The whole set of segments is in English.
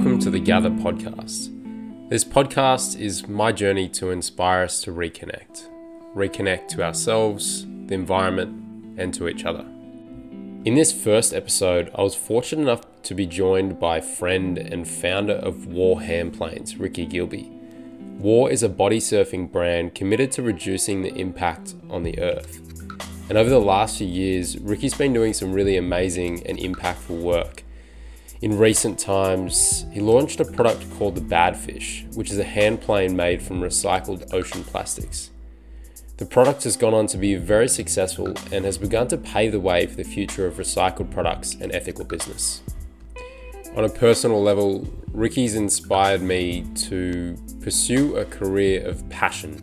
Welcome to The Gather Podcast. This podcast is my journey to inspire us to reconnect to ourselves, the environment, and to each other. In this first episode, I was fortunate enough to be joined by friend and founder of War Handplanes, Ricky Gilby. War is a body surfing brand committed to reducing the impact on the earth. And over the last few years, Ricky's been doing some really amazing and impactful work. In recent times, he launched a product called The Badfish, which is a hand plane made from recycled ocean plastics. The product has gone on to be very successful and has begun to pave the way for the future of recycled products and ethical business. On a personal level, Ricky's inspired me to pursue a career of passion,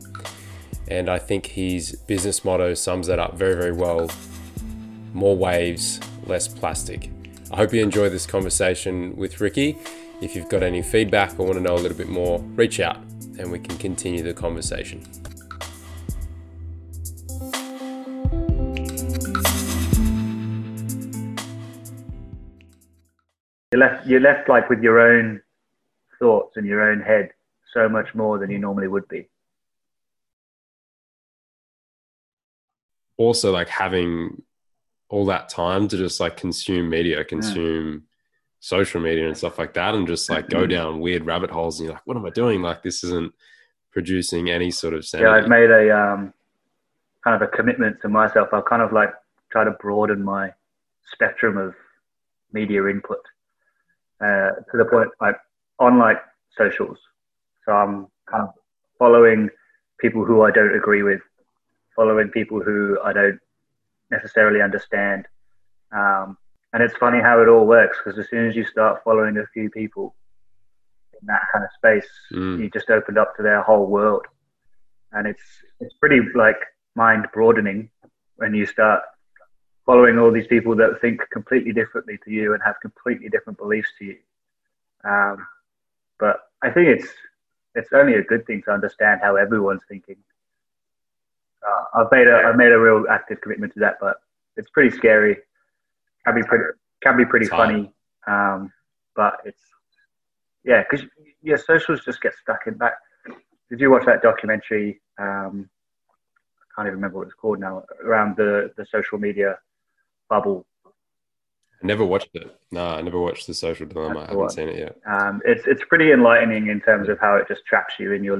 and I think his business motto sums that up very, very well. More waves, less plastic. I hope you enjoy this conversation with Ricky. If you've got any feedback or want to know a little bit more, reach out and we can continue the conversation. You're left like with your own thoughts and your own head so much more than you normally would be. Also, like having all that time to just like consume social media and stuff like that, and just like go down weird rabbit holes, and you're like, what am I doing? Like, this isn't producing any sort of sense. Yeah, I've made a kind of a commitment to myself. I'll kind of like try to broaden my spectrum of media input to the point like on like socials. So I'm kind of following people who I don't agree with, following people who I don't necessarily understand, and it's funny how it all works, because as soon as you start following a few people in that kind of space, you just opened up to their whole world, and it's pretty like mind broadening when you start following all these people that think completely differently to you and have completely different beliefs to you, but I think it's only a good thing to understand how everyone's thinking. I've made a real active commitment to that, but it's pretty scary. Can be pretty funny, but it's because your socials just get stuck in that. Did you watch that documentary? I can't even remember what it's called now. Around the social media bubble. I never watched it. No, I never watched The Social Dilemma. I haven't seen it yet. It's pretty enlightening in terms of how it just traps you in your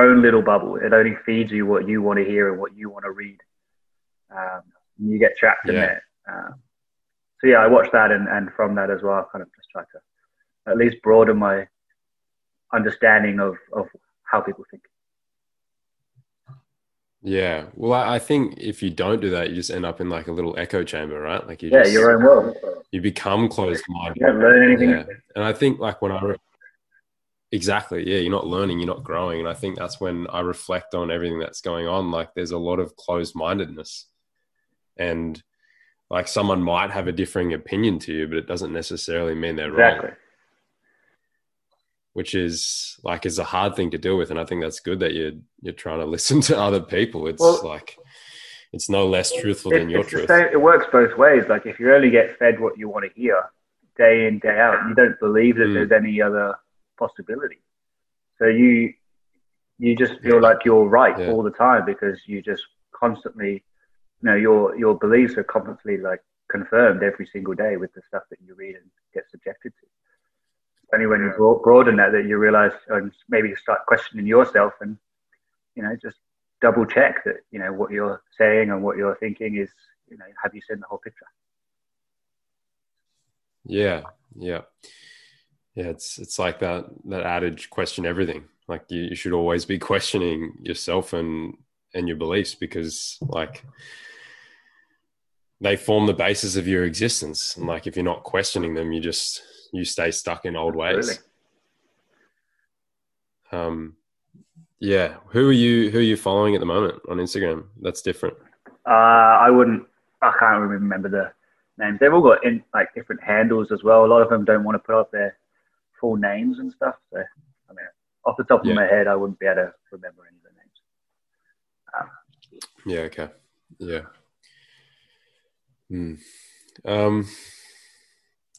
own little bubble. It only feeds you what you want to hear and what you want to read. And you get trapped in there. So I watched that, and from that as well, I kind of just try to at least broaden my understanding of how people think. Yeah. Well, I think if you don't do that, you just end up in like a little echo chamber, right? Like your own world. You become closed-minded. You don't learn anything. Yeah. And I think like when Exactly. Yeah. You're not learning, you're not growing. And I think that's when I reflect on everything that's going on. Like there's a lot of closed-mindedness, and like someone might have a differing opinion to you, but it doesn't necessarily mean they're wrong, which is like, is a hard thing to deal with. And I think that's good that you're trying to listen to other people. It's like, it's no less truthful than your truth. It works both ways. Like if you only get fed what you want to hear day in, day out, you don't believe that there's any other possibility, so you just feel like you're right all the time, because you just constantly your beliefs are constantly like confirmed every single day with the stuff that you read and get subjected to. It's only when you broaden that you realize, and maybe you start questioning yourself, and just double check that what you're saying and what you're thinking is, have you seen the whole picture? Yeah, it's like that adage, question everything. Like you should always be questioning yourself and your beliefs, because like they form the basis of your existence. And like if you're not questioning them, you stay stuck in old ways. Really? Yeah. Who are you following at the moment on Instagram? That's different. I can't remember the names. They've all got different handles as well. A lot of them don't want to put up their full names and stuff. So, I mean, off the top of my head, I wouldn't be able to remember any of the names. Okay. Yeah.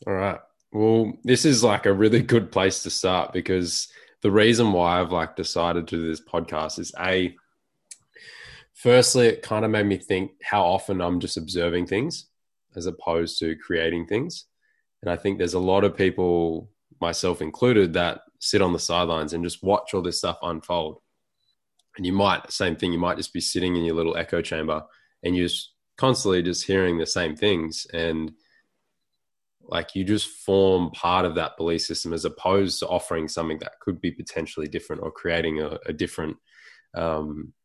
All right. Well, this is like a really good place to start, because the reason why I've like decided to do this podcast is firstly, it kind of made me think how often I'm just observing things as opposed to creating things. And I think there's a lot of people, myself included, that sit on the sidelines and just watch all this stuff unfold. And you might just be sitting in your little echo chamber and you're just constantly just hearing the same things. And like, you just form part of that belief system as opposed to offering something that could be potentially different or creating a different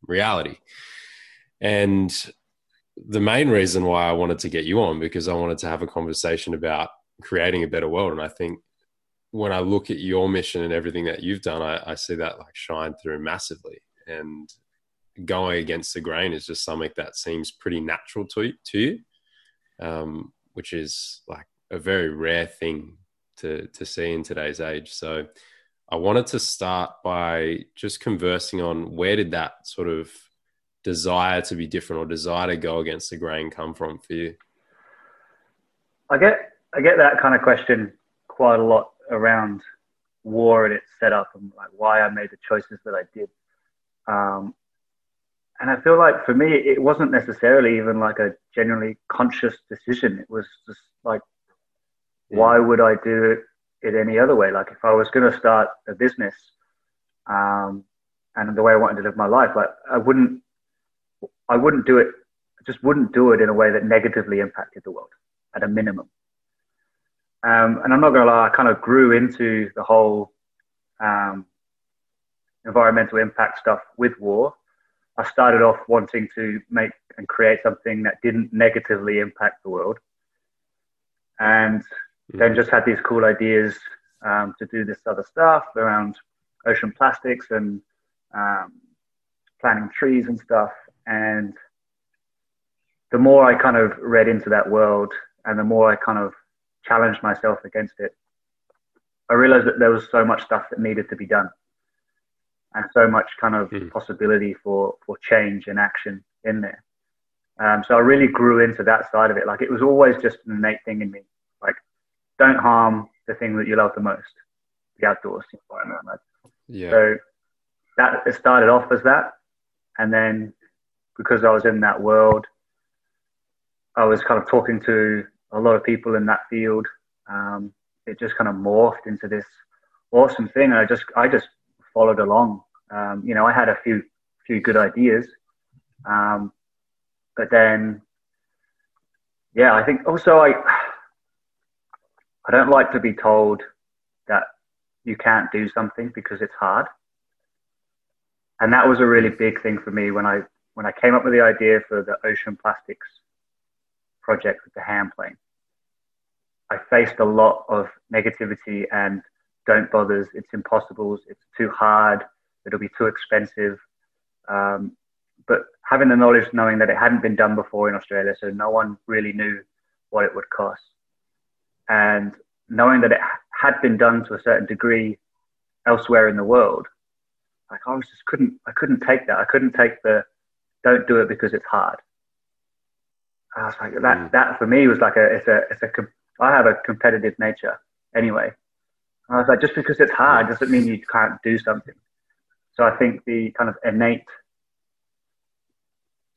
reality. And the main reason why I wanted to get you on, because I wanted to have a conversation about creating a better world. And I think when I look at your mission and everything that you've done, I see that like shine through massively. And going against the grain is just something that seems pretty natural to you, which is like a very rare thing to see in today's age. So I wanted to start by just conversing on where did that sort of desire to be different or desire to go against the grain come from for you? I get that kind of question quite a lot around war and its setup and like why I made the choices that I did. And I feel like for me, it wasn't necessarily even like a genuinely conscious decision. It was just like, why would I do it any other way? Like if I was going to start a business, and the way I wanted to live my life, like I wouldn't do it. I just wouldn't do it in a way that negatively impacted the world at a minimum. And I'm not going to lie, I kind of grew into the whole, environmental impact stuff with war. I started off wanting to make and create something that didn't negatively impact the world, and then just had these cool ideas to do this other stuff around ocean plastics and planting trees and stuff. And the more I kind of read into that world and the more I kind of challenged myself against it, I realized that there was so much stuff that needed to be done. And so much kind of possibility for change and action in there. So I really grew into that side of it. Like it was always just an innate thing in me. Like don't harm the thing that you love the most, the outdoors, the environment. Like. Yeah. So that it started off as that. And then because I was in that world, I was kind of talking to a lot of people in that field. It just kind of morphed into this awesome thing. And I just followed along. I had a few good ideas. But then, yeah, I think also I don't like to be told that you can't do something because it's hard. And that was a really big thing for me when I came up with the idea for the ocean plastics project with the hand plane. I faced a lot of negativity and don't bothers, it's impossible, it's too hard, it'll be too expensive. But having the knowledge, knowing that it hadn't been done before in Australia, so no one really knew what it would cost. And knowing that it had been done to a certain degree elsewhere in the world, like I couldn't take that. I couldn't take the don't do it because it's hard. I was like, that for me was like I have a competitive nature anyway. I was like, just because it's hard doesn't mean you can't do something. So I think the kind of innate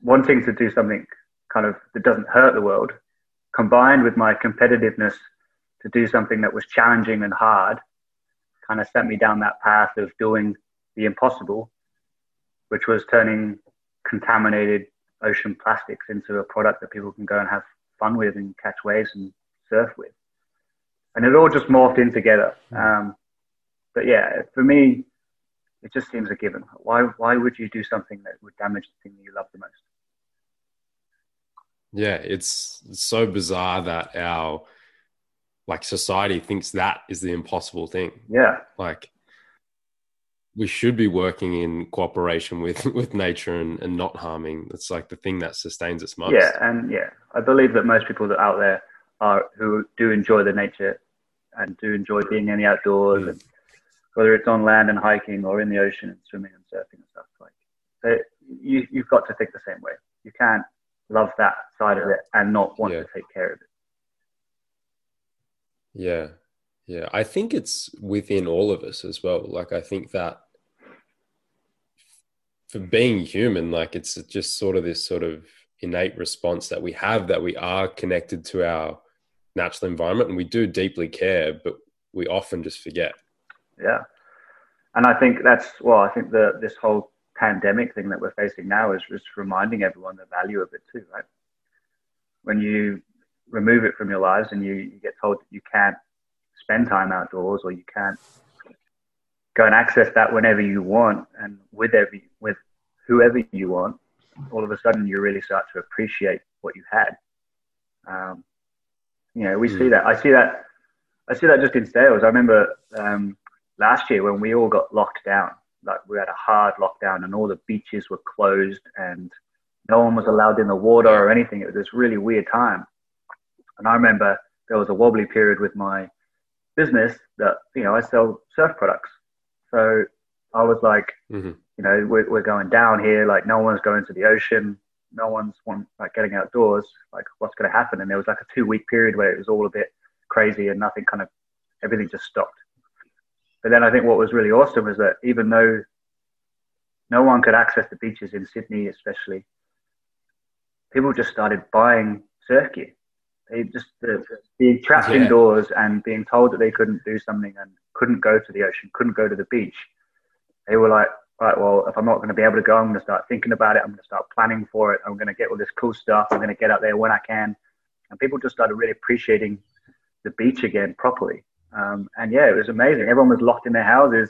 wanting to do something kind of that doesn't hurt the world, combined with my competitiveness to do something that was challenging and hard, kind of sent me down that path of doing the impossible, which was turning contaminated ocean plastics into a product that people can go and have fun with and catch waves and surf with. And it all just morphed in together. But yeah, for me, it just seems a given. Why would you do something that would damage the thing that you love the most? Yeah, it's so bizarre that our like society thinks that is the impossible thing. Yeah. Like we should be working in cooperation with nature and not harming. It's like the thing that sustains us most. Yeah, and yeah, I believe that most people that are out there who do enjoy the nature and do enjoy being in the outdoors, and whether it's on land and hiking or in the ocean and swimming and surfing and stuff like that. So you've got to think the same way. You can't love that side of it and not want to take care of it. Yeah. Yeah, I think it's within all of us as well. Like, I think that for being human, like, it's just sort of this sort of innate response that we have, that we are connected to our natural environment and we do deeply care, but we often just forget. Yeah. And I think that's, well, I think this whole pandemic thing that we're facing now is just reminding everyone the value of it too, right? When you remove it from your lives and you get told that you can't spend time outdoors or you can't go and access that whenever you want and with whoever you want, all of a sudden you really start to appreciate what you had. You know, we see that. I see that just in sales. I remember last year when we all got locked down, like we had a hard lockdown and all the beaches were closed and no one was allowed in the water or anything. It was this really weird time. And I remember there was a wobbly period with my business that, you know, I sell surf products. So I was like, you know, we're going down here. Like, no one's going to the ocean. No one's getting outdoors. Like, what's going to happen? And there was like a 2-week period where it was all a bit crazy and nothing, kind of everything just stopped. But then I think what was really awesome is that even though no one could access the beaches in Sydney, especially, people just started buying surf gear. They just being trapped indoors and being told that they couldn't do something and couldn't go to the ocean, couldn't go to the beach. They were like, right, well, if I'm not going to be able to go, I'm going to start thinking about it. I'm going to start planning for it. I'm going to get all this cool stuff. I'm going to get out there when I can. And people just started really appreciating the beach again properly. And yeah, it was amazing. Everyone was locked in their houses,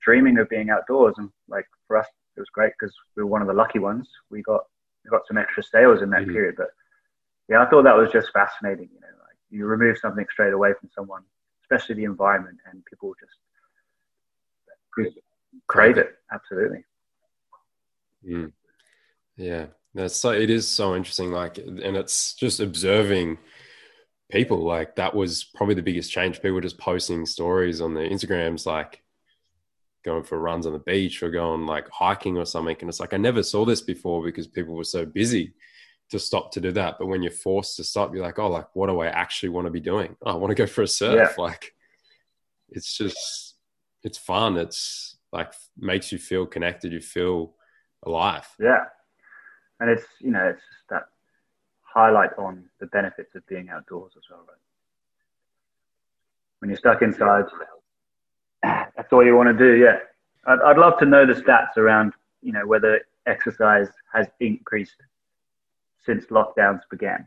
dreaming of being outdoors. And like, for us, it was great because we were one of the lucky ones. We got some extra sales in that period. But yeah, I thought that was just fascinating. You know, like, you remove something straight away from someone, especially the environment, and people just crave it. Absolutely. Mm. Yeah, that's so. It is so interesting. Like, and it's just observing people. Like, that was probably the biggest change. People just posting stories on their Instagrams, like going for runs on the beach or going like hiking or something. And it's like, I never saw this before because people were so busy to stop to do that. But when you're forced to stop, you're like, oh, like, what do I actually want to be doing? Oh, I want to go for a surf. Yeah. Like, it's just, it's fun. It's like, makes you feel connected. You feel alive. Yeah. And it's, you know, it's just that highlight on the benefits of being outdoors as well, right? When you're stuck inside, that's all you want to do. Yeah. I'd love to know the stats around, you know, whether exercise has increased since lockdowns began,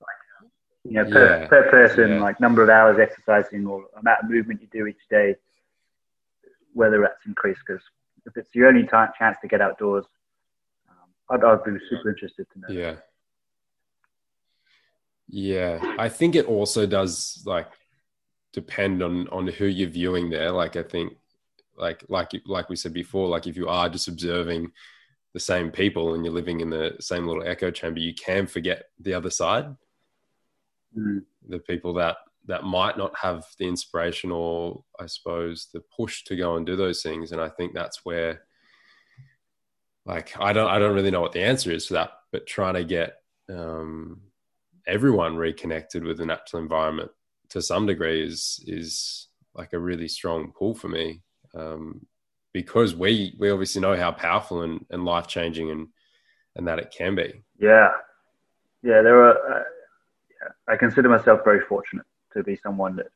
like, you know, per person, like number of hours exercising or amount of movement you do each day, whether that's increased. Because if it's your only chance to get outdoors, I'd be super interested to know. Yeah. Yeah, I think it also does like depend on who you're viewing there. Like, I think like we said before, like if you are just observing the same people and you're living in the same little echo chamber, you can forget the other side, the people that might not have the inspiration or I suppose the push to go and do those things. And I think that's where, like, I don't really know what the answer is for that, but trying to get everyone reconnected with the natural environment to some degree is like a really strong pull for me, because we obviously know how powerful and life-changing and that it can be. Yeah. There are. I consider myself very fortunate to be someone that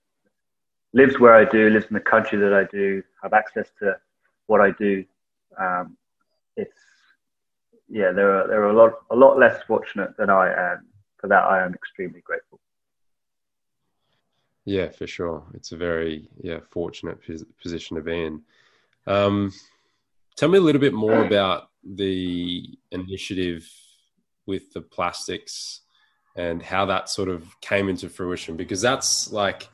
lives where I do, lives in the country that I do, have access to what I do. There are a lot less fortunate than I am. For that, I am extremely grateful. Yeah, for sure. It's a very fortunate position to be in. Tell me a little bit more about the initiative with the plastics and how that sort of came into fruition, because that's like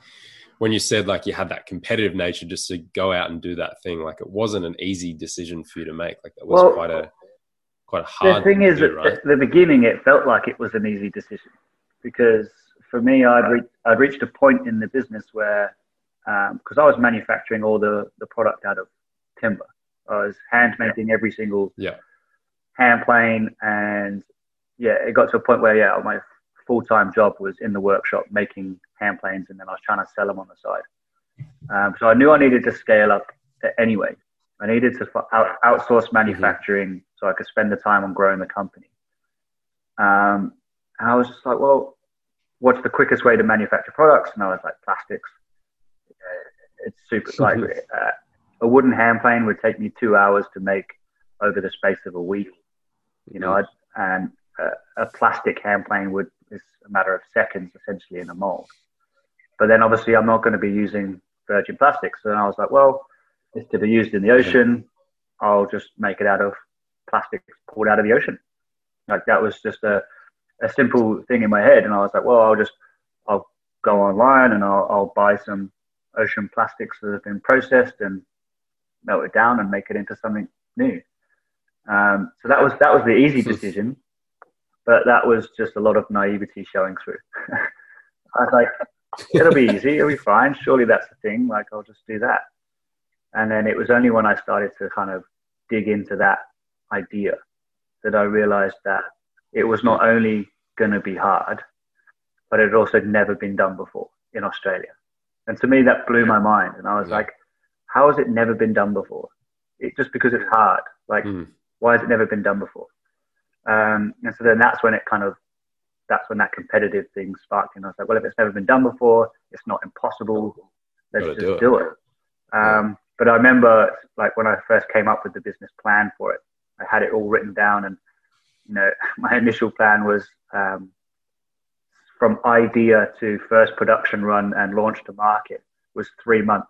when you said like you had that competitive nature just to go out and do that thing. Like, it wasn't an easy decision for you to make. Like, that was quite hard. The thing is, at the beginning, it felt like it was an easy decision because for me, I'd reached a point in the business where, because I was manufacturing all the product out of timber, I was hand making every single hand plane, and it got to a point where my full-time job was in the workshop making hand planes, and then I was trying to sell them on the side. So I knew I needed to scale up anyway. I needed to outsource manufacturing so I could spend the time on growing the company. And I was just like, well, what's the quickest way to manufacture products? And I was like, plastics. It's super, like a wooden hand plane would take me 2 hours to make over the space of a week, you know, and a plastic hand plane is a matter of seconds, essentially, in a mold. But then obviously I'm not going to be using virgin plastics. So then I was like, well, it's to be used in the ocean. I'll just make it out of plastic pulled out of the ocean. Like, that was just a simple thing in my head. And I was like, well, I'll go online and I'll buy some ocean plastics that have been processed and melt it down and make it into something new. So that was the easy decision, but that was just a lot of naivety showing through. I was like, it'll be easy. It'll be fine. Surely that's the thing. Like, I'll just do that. And then it was only when I started to kind of dig into that idea that I realized that it was not only going to be hard, but it had also never been done before in Australia. And to me, that blew my mind. And I was like, how has it never been done before? Just because it's hard. Like, why has it never been done before? And so then that's when that competitive thing sparked. And I was like, well, if it's never been done before, it's not impossible. Let's just do it. But I remember, like, when I first came up with the business plan for it, I had it all written down. And, you know, my initial plan was from idea to first production run and launch to market was 3 months.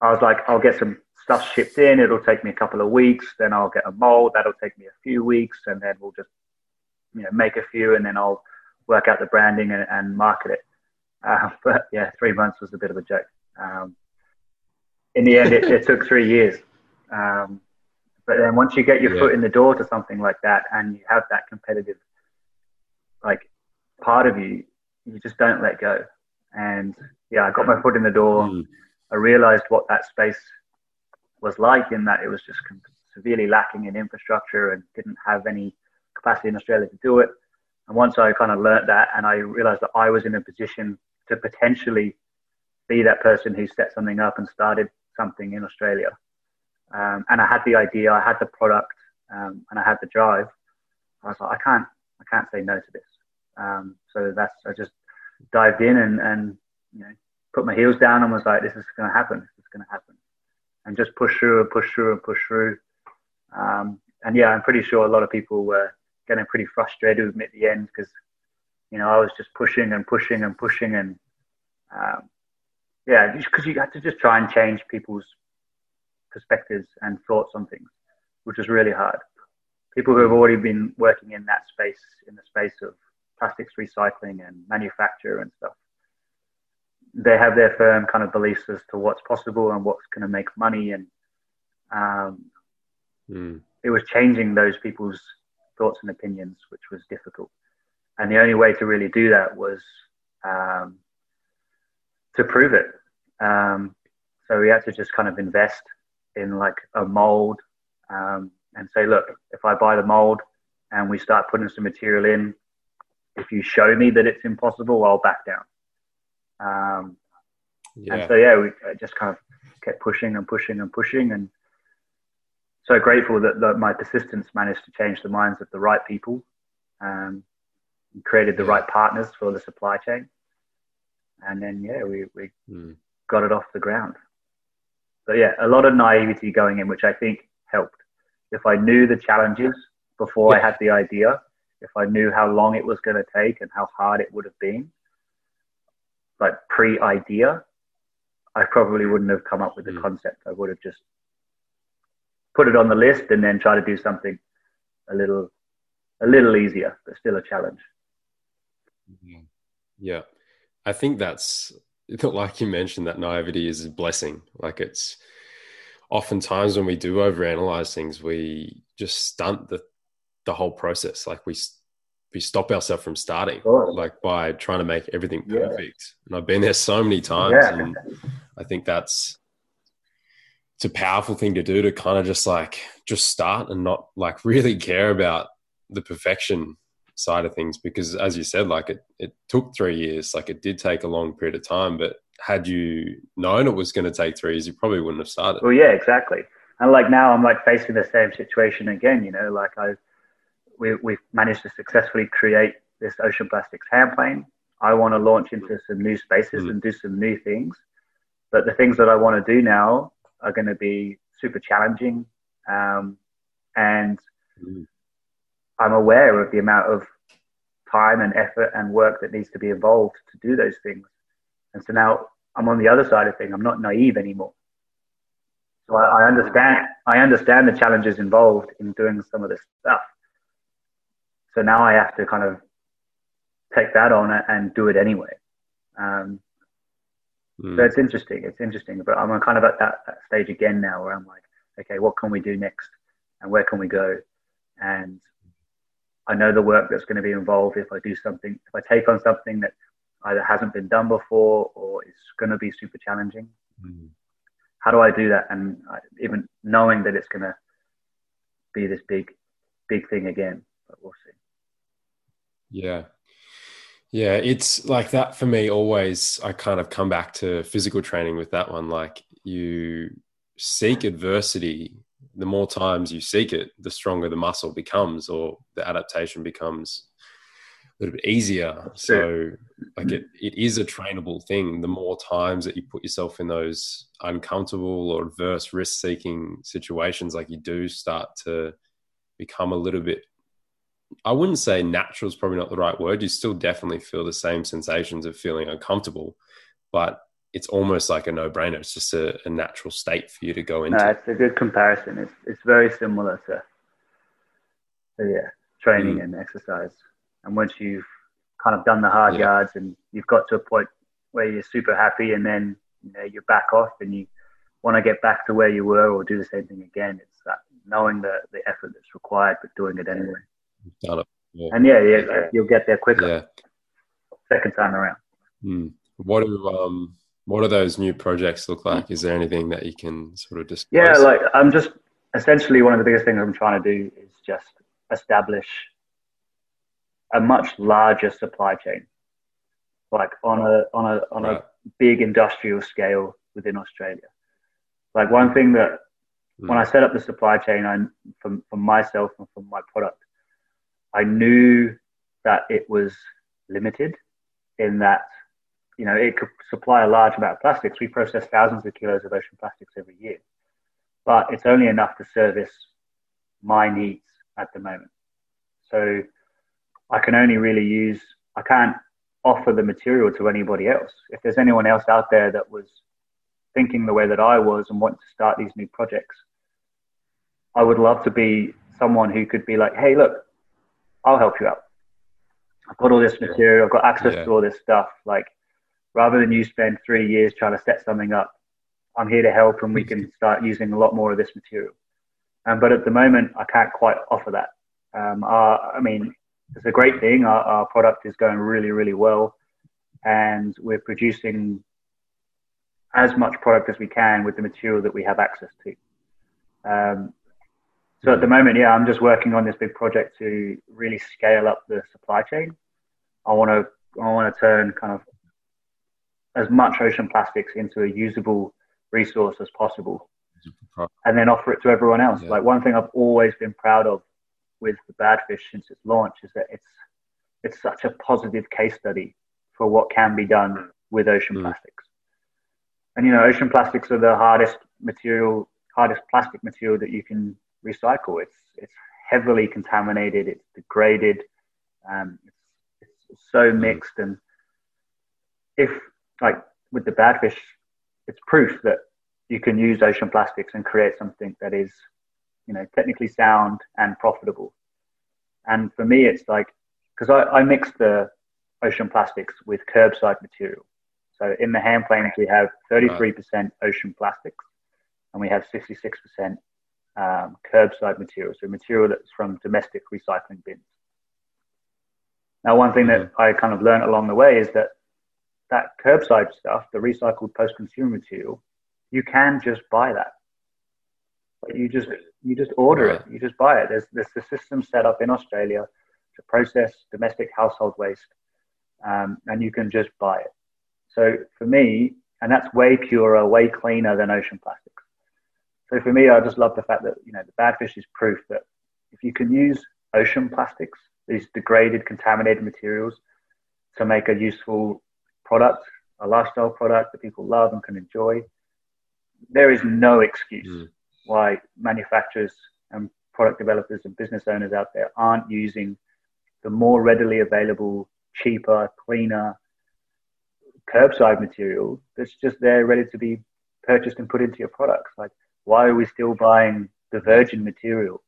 I was like, I'll get some stuff shipped in. It'll take me a couple of weeks. Then I'll get a mold. That'll take me a few weeks. And then we'll just, you know, make a few, and then I'll work out the branding and market it. But yeah, 3 months was a bit of a joke. In the end, it took 3 years. But then once you get your foot in the door to something like that, and you have that competitive, like, part of you, you just don't let go. And yeah, I got my foot in the door. I realized what that space was like, in that it was just severely lacking in infrastructure and didn't have any capacity in Australia to do it. And once I kind of learned that, and I realized that I was in a position to potentially be that person who set something up and started something in Australia. And I had the idea, I had the product, and I had the drive. I was like, I can't say no to this. So I just dived in and, you know, put my heels down and was like, this is going to happen. This is going to happen. And just push through and push through and push through. And yeah, I'm pretty sure a lot of people were getting pretty frustrated with me at the end, because, you know, I was just pushing and pushing and pushing. And yeah, just because you had to just try and change people's perspectives and thoughts on things, which was really hard. People who have already been working in that space, in the space of plastics recycling and manufacture and stuff, they have their firm kind of beliefs as to what's possible and what's going to make money. And it was changing those people's thoughts and opinions, which was difficult. And the only way to really do that was to prove it. So we had to just kind of invest in, like, a mold and say, look, if I buy the mold and we start putting some material in, if you show me that it's impossible, I'll back down. And so, yeah, we just kind of kept pushing and pushing and pushing. And so grateful that my persistence managed to change the minds of the right people, and created the right partners for the supply chain. And then, yeah, we got it off the ground. But yeah, a lot of naivety going in, which I think helped. If I knew the challenges before I had the idea, if I knew how long it was going to take and how hard it would have been, like, pre-idea, I probably wouldn't have come up with the concept. I would have just put it on the list and then try to do something a little easier, but still a challenge. Yeah. I think that's, like you mentioned, that naivety is a blessing. Like, it's oftentimes when we do overanalyze things, we just stunt the whole process. Like, we stop ourselves from starting, like, by trying to make everything perfect. And I've been there so many times, and I think it's a powerful thing to do, to kind of just start and not, like, really care about the perfection side of things, because as you said, like it took 3 years, like it did take a long period of time, but had you known it was going to take 3 years, you probably wouldn't have started. Well, yeah, exactly. And like now I'm like faced with the same situation again, you know, like we've managed to successfully create this ocean plastics hand plane. I want to launch into some new spaces and do some new things, but the things that I want to do now are going to be super challenging. And I'm aware of the amount of time and effort and work that needs to be involved to do those things. And so now I'm on the other side of things. I'm not naive anymore. So I understand the challenges involved in doing some of this stuff. So now I have to kind of take that on and do it anyway. So it's interesting. But I'm kind of at that stage again now where I'm like, okay, what can we do next? And where can we go? And I know the work that's going to be involved if I do something, if I take on something that either hasn't been done before or is going to be super challenging. How do I do that? And even knowing that it's going to be this big, big thing again, but we'll see. Yeah. Yeah. It's like that for me always. I kind of come back to physical training with that one. Like you seek adversity. The more times you seek it, the stronger the muscle becomes, or the adaptation becomes a little bit easier. So like it is a trainable thing. The more times that you put yourself in those uncomfortable or adverse risk seeking situations, like you do start to become a little bit, I wouldn't say natural is probably not the right word. You still definitely feel the same sensations of feeling uncomfortable, but it's almost like a no-brainer. It's just a natural state for you to go into. No, it's a good comparison. It's very similar to training and exercise. And once you've kind of done the hard yards and you've got to a point where you're super happy, and then you know, you back off and you want to get back to where you were or do the same thing again. It's that knowing the effort that's required but doing it anyway. You've done it. Yeah. And you'll get there quicker. Yeah. Second time around. What do those new projects look like? Is there anything that you can sort of discuss? Yeah, like I'm just essentially one of the biggest things I'm trying to do is just establish a much larger supply chain, like on a big industrial scale within Australia. Like one thing that when I set up the supply chain, for myself and for my product, I knew that it was limited in that, you know, it could supply a large amount of plastics. We process thousands of kilos of ocean plastics every year, but it's only enough to service my needs at the moment. So I can only really I can't offer the material to anybody else. If there's anyone else out there that was thinking the way that I was and wanted to start these new projects, I would love to be someone who could be like, hey, look, I'll help you out. I've got all this material. I've got access to all this stuff. Like, rather than you spend 3 years trying to set something up, I'm here to help and we can start using a lot more of this material. But at the moment, I can't quite offer that. It's a great thing. Our product is going really, really well. And we're producing as much product as we can with the material that we have access to. So at the moment, I'm just working on this big project to really scale up the supply chain. I want to turn kind of as much ocean plastics into a usable resource as possible and then offer it to everyone else. Yeah. Like one thing I've always been proud of with the Badfish since its launch is that it's such a positive case study for what can be done with ocean plastics. And, you know, ocean plastics are the hardest plastic material that you can recycle. It's heavily contaminated. It's degraded. It's so mixed. And if, like with the Badfish, it's proof that you can use ocean plastics and create something that is, you know, technically sound and profitable. And for me, it's like, because I mix the ocean plastics with curbside material. So in the hand planes, we have 33% ocean plastics and we have 66% curbside material. So material that's from domestic recycling bins. Now, one thing that I kind of learned along the way is that curbside stuff, the recycled post-consumer material, you can just buy that. But you just order it. You just buy it. There's the system set up in Australia to process domestic household waste, and you can just buy it. So for me, and that's way purer, way cleaner than ocean plastics. So for me, I just love the fact that, you know, the Badfish is proof that if you can use ocean plastics, these degraded, contaminated materials, to make a useful product, a lifestyle product that people love and can enjoy, there is no excuse why manufacturers and product developers and business owners out there aren't using the more readily available, cheaper, cleaner, curbside material that's just there ready to be purchased and put into your products. Like, why are we still buying the virgin material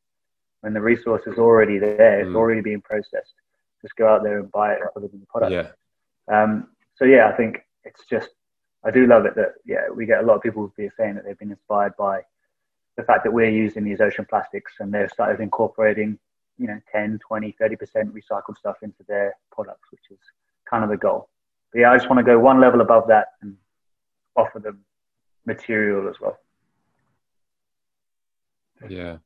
when the resource is already there? It's already being processed. Just go out there and buy it rather than the product. Yeah. So yeah, I think it's just, I do love it that, yeah, we get a lot of people saying that they've been inspired by the fact that we're using these ocean plastics, and they've started incorporating, you know, 10, 20, 30% recycled stuff into their products, which is kind of the goal. But yeah, I just want to go one level above that and offer them material as well. Yeah.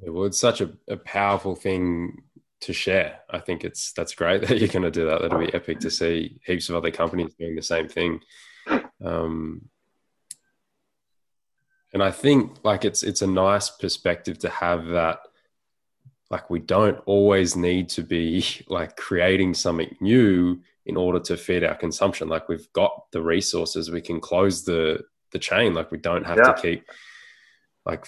Well, it's such a powerful thing to share. I think that's great that you're going to do that. That'll be epic to see heaps of other companies doing the same thing. And I think, like, it's a nice perspective to have that, like, we don't always need to be, like, creating something new in order to feed our consumption. Like, we've got the resources, we can close the chain. Like, we don't have to keep, like,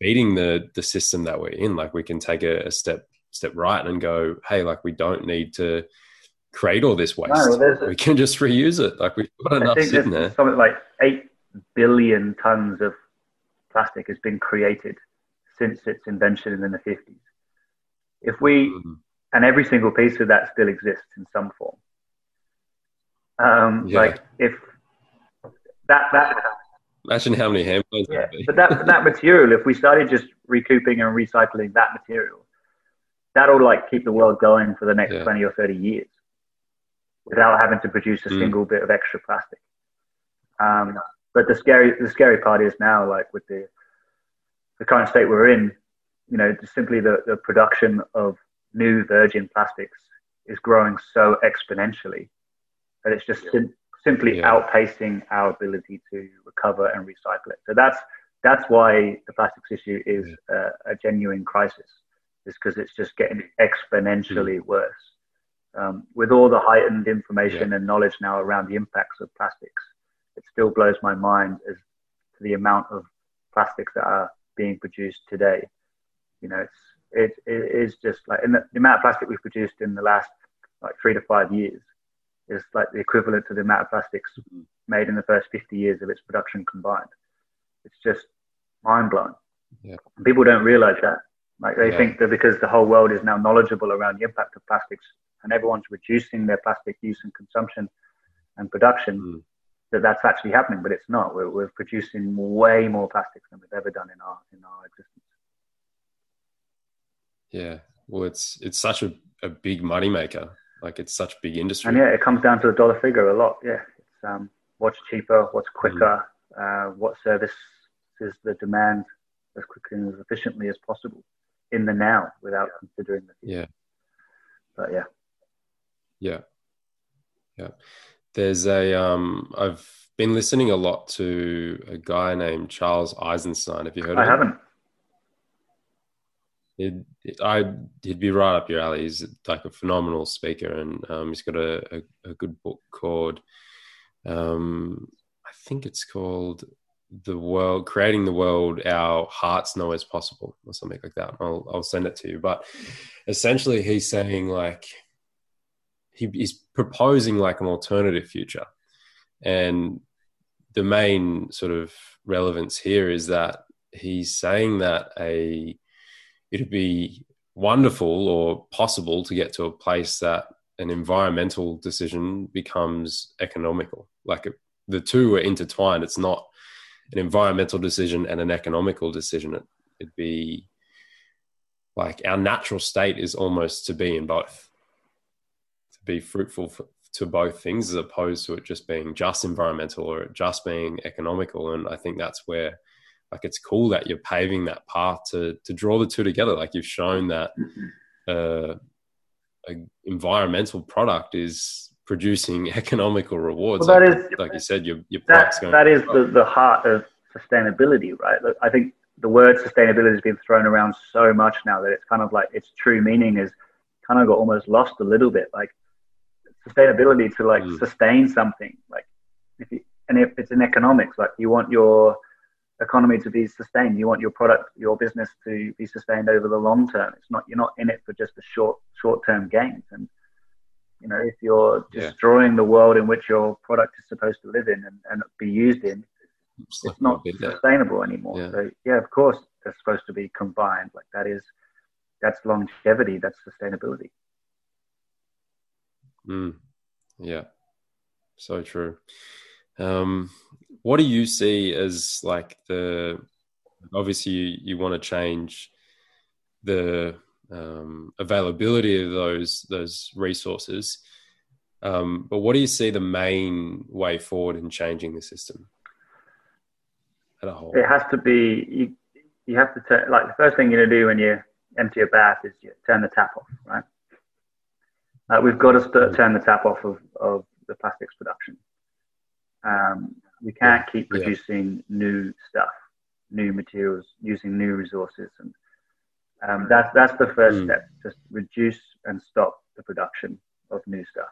feeding the system that we're in. Like, we can take a step right and go, hey, like, we don't need to create all this waste. We can just reuse it. Like, we've got enough sitting there. Something like 8 billion tons of plastic has been created since its invention in the 50s. If we, and every single piece of that still exists in some form. Like, if that imagine how many handplanes. Yeah, but that material, if we started just recouping and recycling that material, that'll, like, keep the world going for the next 20 or 30 years without having to produce a single bit of extra plastic. But the scary part is now, like, with the current state we're in, you know, just simply the production of new virgin plastics is growing so exponentially that it's just simply outpacing our ability to recover and recycle it. So that's why the plastics issue is a genuine crisis, is because it's just getting exponentially worse. With all the heightened information and knowledge now around the impacts of plastics, it still blows my mind as to the amount of plastics that are being produced today. You know, it is just like, and the amount of plastic we've produced in the last, like, 3 to 5 years is, like, the equivalent to the amount of plastics made in the first 50 years of its production combined. It's just mind blowing. Yeah. People don't realize that. Like, they think that because the whole world is now knowledgeable around the impact of plastics and everyone's reducing their plastic use and consumption and production, that's actually happening, but it's not. We're producing way more plastics than we've ever done in our existence. Yeah, well, it's such a big moneymaker. Like, it's such big industry. And yeah, it comes down to the dollar figure a lot. Yeah, it's what's cheaper, what's quicker, what services the demand as quickly and as efficiently as possible in the now without considering the future. Yeah. But yeah. There's I've been listening a lot to a guy named Charles Eisenstein. Have you heard of him? I haven't. He'd be right up your alley. He's, like, a phenomenal speaker, and he's got a good book called, I think it's called The World, Creating the World Our Hearts Know Is Possible, or something like that. I'll send it to you. But essentially, he's saying, like, he's proposing, like, an alternative future. And the main sort of relevance here is that he's saying that it'd be wonderful or possible to get to a place that an environmental decision becomes economical. Like, the two are intertwined. It's not an environmental decision and an economical decision. It'd be like our natural state is almost to be in both. Be fruitful to both things, as opposed to it just being just environmental or just being economical. And I think that's where, like, it's cool that you're paving that path to draw the two together. Like, you've shown that an environmental product is producing economical rewards. Well, that is, like you said, your product's going that is the heart of sustainability, right? I think the word sustainability has been thrown around so much now that it's kind of like its true meaning is kind of got almost lost a little bit. Like sustainability to sustain something, like if it's in economics, like you want your economy to be sustained, you want your product, your business to be sustained over the long term. It's not, you're not in it for just the short-term gains. And you know, if you're destroying the world in which your product is supposed to live in and be used in, it's not sustainable anymore. Yeah. So yeah, of course they're supposed to be combined. Like that's longevity, that's sustainability. Yeah, so true. What do you see as like obviously you want to change the availability of those resources, but what do you see the main way forward in changing the system at a whole? It has to be, you have to turn, like the first thing you're going to do when you empty your bath is you turn the tap off, right? We've got to turn the tap off of the plastics production. We can't keep producing new stuff, new materials, using new resources, and that's the first step. Just reduce and stop the production of new stuff.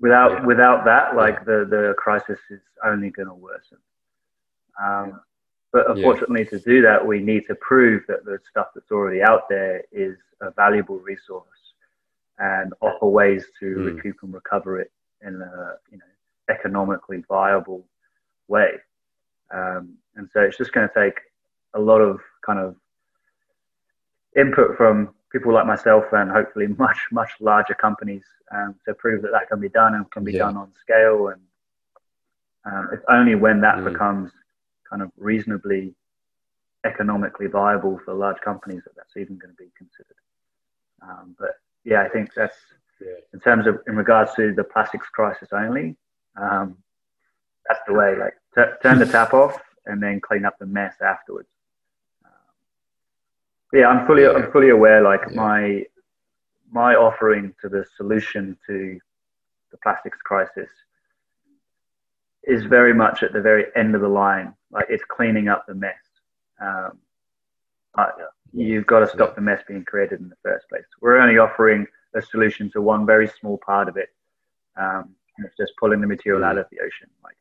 Without that, the crisis is only going to worsen. But unfortunately, to do that, we need to prove that the stuff that's already out there is a valuable resource and offer ways to recoup and recover it in a economically viable way, and so it's just going to take a lot of kind of input from people like myself and hopefully much larger companies to prove that can be done and can be done on scale. And it's only when that becomes kind of reasonably economically viable for large companies that's even going to be considered. But yeah, I think that's in terms of in regards to the plastics crisis only. That's the way, like turn the tap off and then clean up the mess afterwards. I'm fully aware, like my offering to the solution to the plastics crisis is very much at the very end of the line. Like it's cleaning up the mess. You've got to stop the mess being created in the first place. We're only offering a solution to one very small part of it. And it's just pulling the material out of the ocean. Like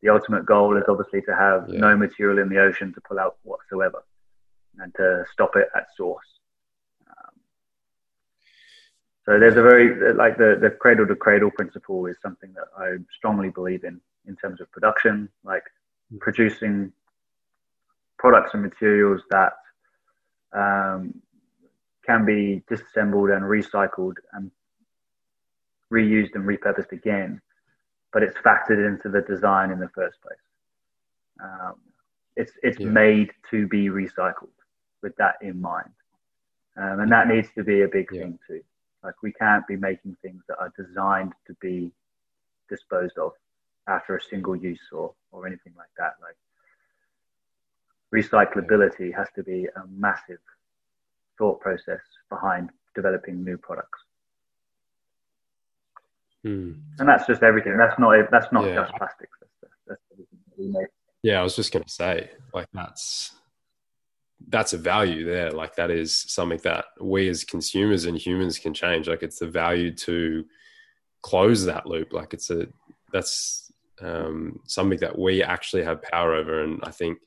the ultimate goal is obviously to have no material in the ocean to pull out whatsoever, and to stop it at source. So there's a very the cradle to cradle principle is something that I strongly believe in terms of production, like producing products and materials that can be disassembled and recycled and reused and repurposed again, but it's factored into the design in the first place. It's made to be recycled with that in mind, and that needs to be a big thing too. Like we can't be making things that are designed to be disposed of after a single use or anything like that. Like recyclability has to be a massive thought process behind developing new products. And that's just everything. That's not just plastics. That's everything that we make. Yeah, I was just going to say, like that's a value there. Like that is something that we as consumers and humans can change. Like it's the value to close that loop. Like that's something that we actually have power over. And I think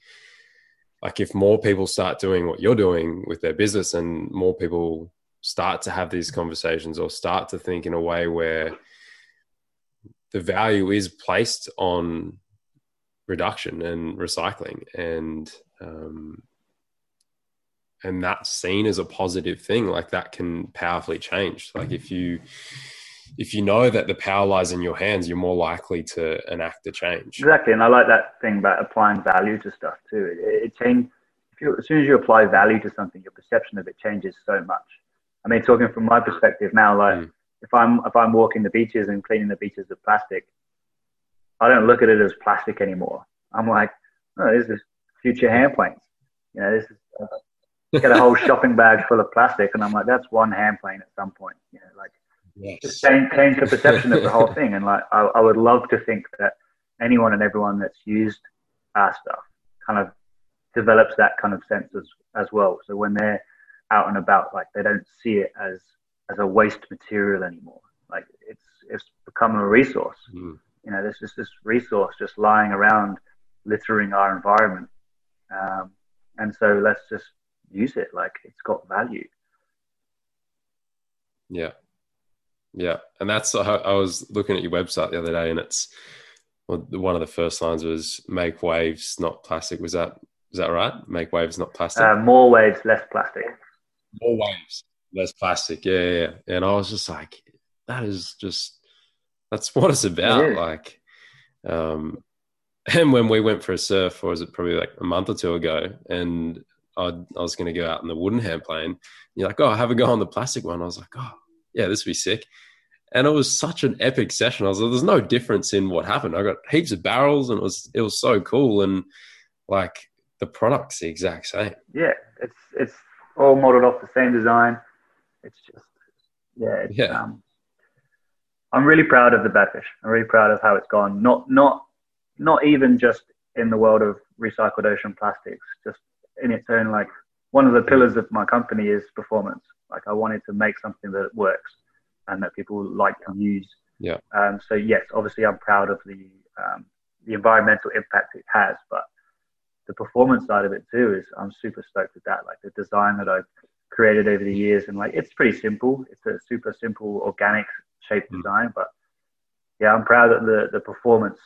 like if more people start doing what you're doing with their business, and more people start to have these conversations or start to think in a way where the value is placed on reduction and recycling, and that's seen as a positive thing, like that can powerfully change. Like if you know that the power lies in your hands, you're more likely to enact the change. Exactly. And I like that thing about applying value to stuff too. It changes. As soon as you apply value to something, your perception of it changes so much. I mean, talking from my perspective now, like if I'm walking the beaches and cleaning the beaches of plastic, I don't look at it as plastic anymore. I'm like, oh, this is future handplanes. You know, this is get a whole shopping bag full of plastic, and I'm like, that's one hand plane at some point, you know, like, yes. Just change the perception of the whole thing. And like, I would love to think that anyone and everyone that's used our stuff kind of develops that kind of sense as well. So when they're out and about, like, they don't see it as a waste material anymore. Like, it's become a resource. Mm. You know, there's just this resource just lying around, littering our environment. And so let's just use it like it's got value. Yeah. Yeah. And that's, I was looking at your website the other day, and it's, well, one of the first lines was make waves, not plastic. Is that right? Make waves, not plastic. More waves, less plastic. More waves, less plastic. Yeah. And I was just like, that's what it's about. It is. Like, and when we went for a surf, or was it probably like a month or two ago, and I was going to go out in the wooden hand plane. You're like, oh, have a go on the plastic one. I was like, oh, yeah, this would be sick. And it was such an epic session. I was like, there's no difference in what happened. I got heaps of barrels, and it was so cool. And like, the product's the exact same. Yeah, it's all modeled off the same design. It's just, yeah. Yeah. I'm really proud of the Badfish. I'm really proud of how it's gone. Not even just in the world of recycled ocean plastics, just in its own, like, one of the pillars of my company is performance. Like, I wanted to make something that works and that people like to use. Yeah. So yes, obviously I'm proud of the environmental impact it has, but the performance side of it too is, I'm super stoked with that. Like, the design that I've created over the years, and like, it's pretty simple. It's a super simple organic shaped design, but yeah, I'm proud that the performance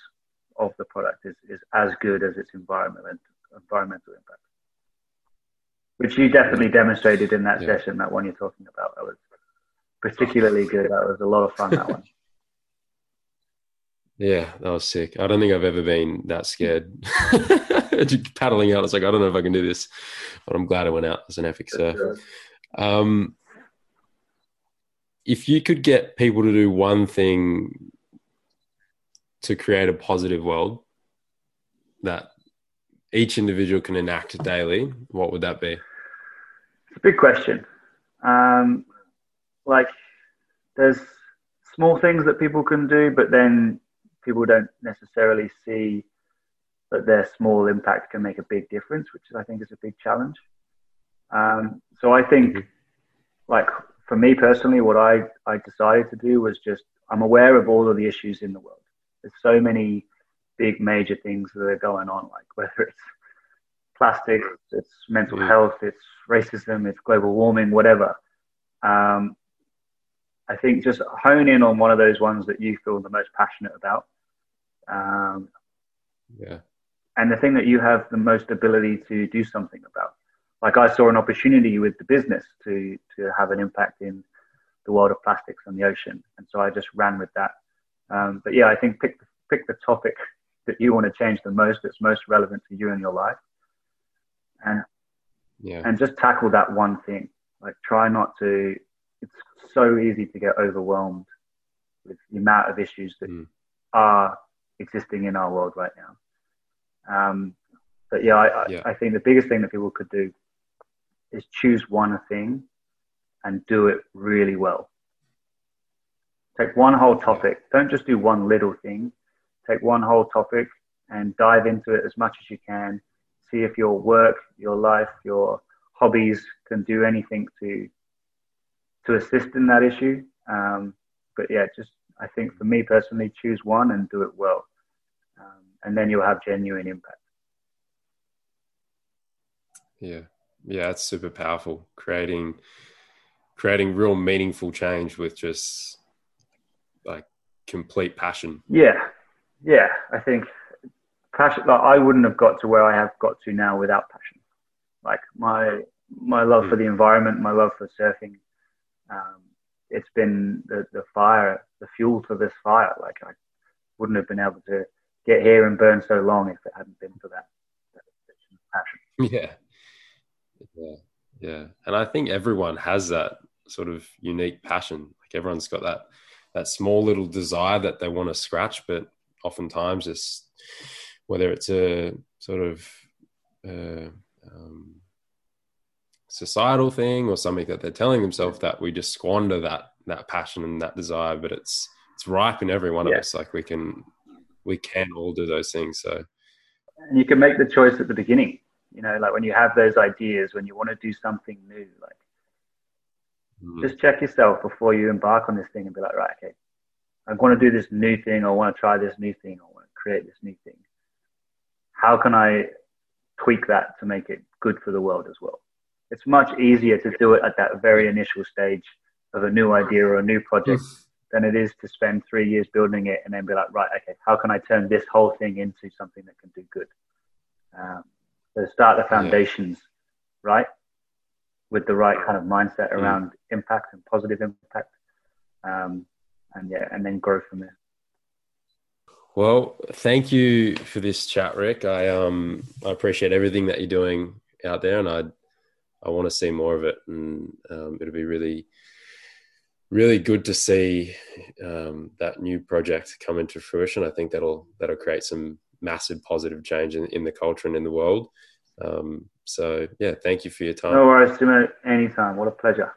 of the product is as good as its environmental impact, which you definitely demonstrated in that session, that one you're talking about. That was particularly good. That was a lot of fun, that one. Yeah, that was sick. I don't think I've ever been that scared. Paddling out, it's like, I don't know if I can do this, but I'm glad I went out. It was an epic surf. Sure. If you could get people to do one thing to create a positive world that each individual can enact daily, what would that be? It's a big question. Like, there's small things that people can do, but then people don't necessarily see that their small impact can make a big difference, which I think is a big challenge. So I think, like, for me personally, what I decided to do was just, I'm aware of all of the issues in the world. There's so many big major things that are going on, like whether it's plastic, it's mental health, it's racism, it's global warming, whatever. I think just hone in on one of those ones that you feel the most passionate about. And the thing that you have the most ability to do something about. Like, I saw an opportunity with the business to have an impact in the world of plastics and the ocean. And so I just ran with that. But yeah, I think pick the topic that you want to change the most, that's most relevant to you in your life. And just tackle that one thing. Like, try not to, it's so easy to get overwhelmed with the amount of issues that are existing in our world right now. But yeah, I think the biggest thing that people could do is choose one thing and do it really well. Take one whole topic. Don't just do one little thing. Take one whole topic and dive into it as much as you can. See if your work, your life, your hobbies can do anything to assist in that issue. But yeah, just, I think for me personally, choose one and do it well. And then you'll have genuine impact. Yeah. Yeah, it's super powerful. Creating real meaningful change with just like complete passion. Yeah. I think passion, like, I wouldn't have got to where I have got to now without passion. Like, my love for the environment, my love for surfing, it's been the fire, the fuel to this fire. Like, I wouldn't have been able to get here and burn so long if it hadn't been for that passion. Yeah. And I think everyone has that sort of unique passion. Like, everyone's got that small little desire that they want to scratch, but oftentimes it's, whether it's a sort of societal thing or something that they're telling themselves, that we just squander that passion and that desire. But it's ripe in every one of us. Like we can all do those things. So you can make the choice at the beginning, you know, like when you have those ideas, when you want to do something new, like just check yourself before you embark on this thing and be like, right, okay, I want to do this new thing. I want to try this new thing. I want to create this new thing. How can I tweak that to make it good for the world as well? It's much easier to do it at that very initial stage of a new idea or a new project than it is to spend 3 years building it and then be like, right, okay, how can I turn this whole thing into something that can do good? So start the foundations, right? With the right kind of mindset around impact and positive impact. And then grow from there. Well, thank you for this chat, Rick. I appreciate everything that you're doing out there, and I want to see more of it, and it'll be really, really good to see that new project come into fruition. I think that'll create some massive positive change in the culture and in the world. So, thank you for your time. No worries, Timo. Anytime. What a pleasure.